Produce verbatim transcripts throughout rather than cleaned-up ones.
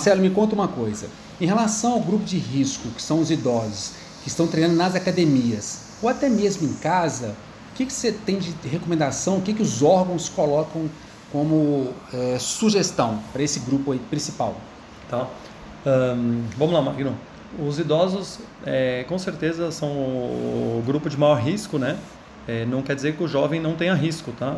Marcelo, me conta uma coisa. Em relação ao grupo de risco, que são os idosos, que estão treinando nas academias, ou até mesmo em casa, o que, que você tem de recomendação, o que, que os órgãos colocam como é, sugestão para esse grupo aí principal? Tá. Um, vamos lá, Magno. Os idosos, é, com certeza, são o grupo de maior risco, né? É, não quer dizer que o jovem não tenha risco, tá?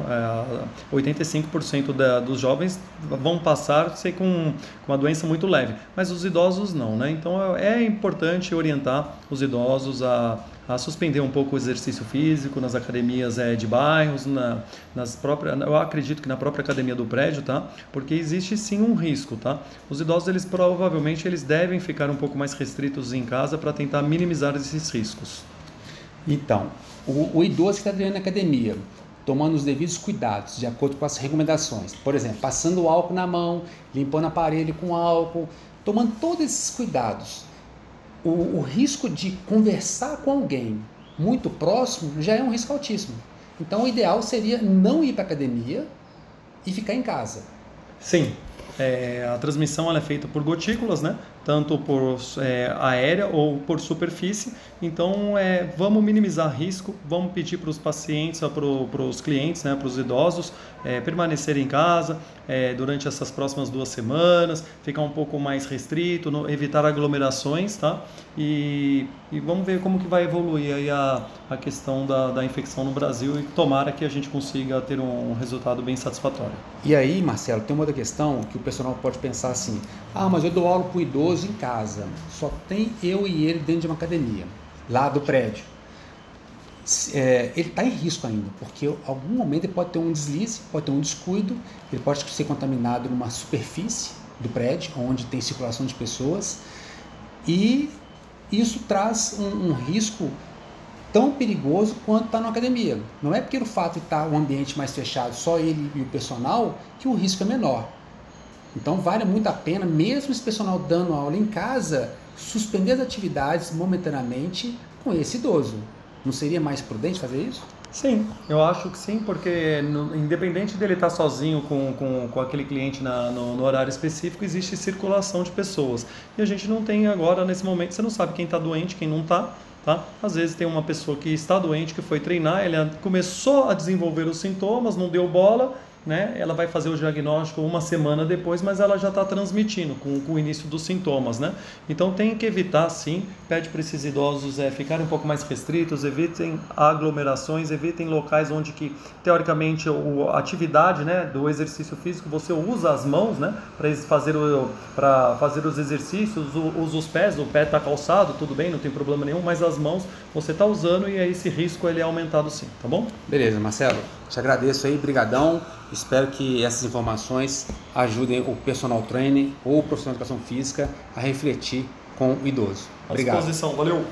É, oitenta e cinco por cento da, dos jovens vão passar sei, com, com uma doença muito leve, mas os idosos não, né? Então é importante orientar os idosos a, a suspender um pouco o exercício físico nas academias é, de bairros, na, nas próprias, eu acredito que na própria academia do prédio, tá? Porque existe sim um risco, tá? Os idosos eles provavelmente eles devem ficar um pouco mais restritos em casa para tentar minimizar esses riscos. Então, o, o idoso que está treinando na academia, tomando os devidos cuidados de acordo com as recomendações, por exemplo, passando álcool na mão, limpando o aparelho com álcool, tomando todos esses cuidados, o, o risco de conversar com alguém muito próximo já é um risco altíssimo. Então, o ideal seria não ir para a academia e ficar em casa. Sim. É, a transmissão ela é feita por gotículas, né? Tanto por é, aérea ou por superfície. Então, é, vamos minimizar risco, vamos pedir para os pacientes, para os clientes, né? Para os idosos, é, permanecerem em casa é, durante essas próximas duas semanas, ficar um pouco mais restrito, no, evitar aglomerações, tá? E, e vamos ver como que vai evoluir aí a, a questão da, da infecção no Brasil e tomara que a gente consiga ter um resultado bem satisfatório. E aí, Marcelo, tem uma outra questão que o pessoal pode pensar assim, ah, mas eu dou aula para o idoso em casa, só tem eu e ele dentro de uma academia, lá do prédio. É, ele está em risco ainda, porque em algum momento ele pode ter um deslize, pode ter um descuido, ele pode ser contaminado numa superfície do prédio, onde tem circulação de pessoas, e isso traz um, um risco tão perigoso quanto está na academia. Não é porque o fato de estar um ambiente mais fechado, só ele e o personal, que o risco é menor. Então vale muito a pena, mesmo esse personal dando aula em casa, suspender as atividades momentaneamente com esse idoso. Não seria mais prudente fazer isso? Sim, eu acho que sim, porque no, independente dele estar sozinho com, com, com aquele cliente na, no, no horário específico, existe circulação de pessoas. E a gente não tem agora, nesse momento, você não sabe quem está doente, quem não está. Tá? Às vezes tem uma pessoa que está doente, que foi treinar, ela começou a desenvolver os sintomas, não deu bola, né? Ela vai fazer o diagnóstico uma semana depois, mas ela já está transmitindo com, com o início dos sintomas, né? Então tem que evitar sim, pede para esses idosos é, ficarem um pouco mais restritos, evitem aglomerações, evitem locais onde que teoricamente a atividade, né, do exercício físico, você usa as mãos, né, para fazer, fazer os exercícios, usa os pés, o pé está calçado, tudo bem, não tem problema nenhum, mas as mãos você está usando e esse risco ele é aumentado sim, tá bom? Beleza, Marcelo, te agradeço aí, brigadão. Espero que essas informações ajudem o personal trainer ou o profissional de educação física a refletir com o idoso. À Obrigado. Disposição, valeu!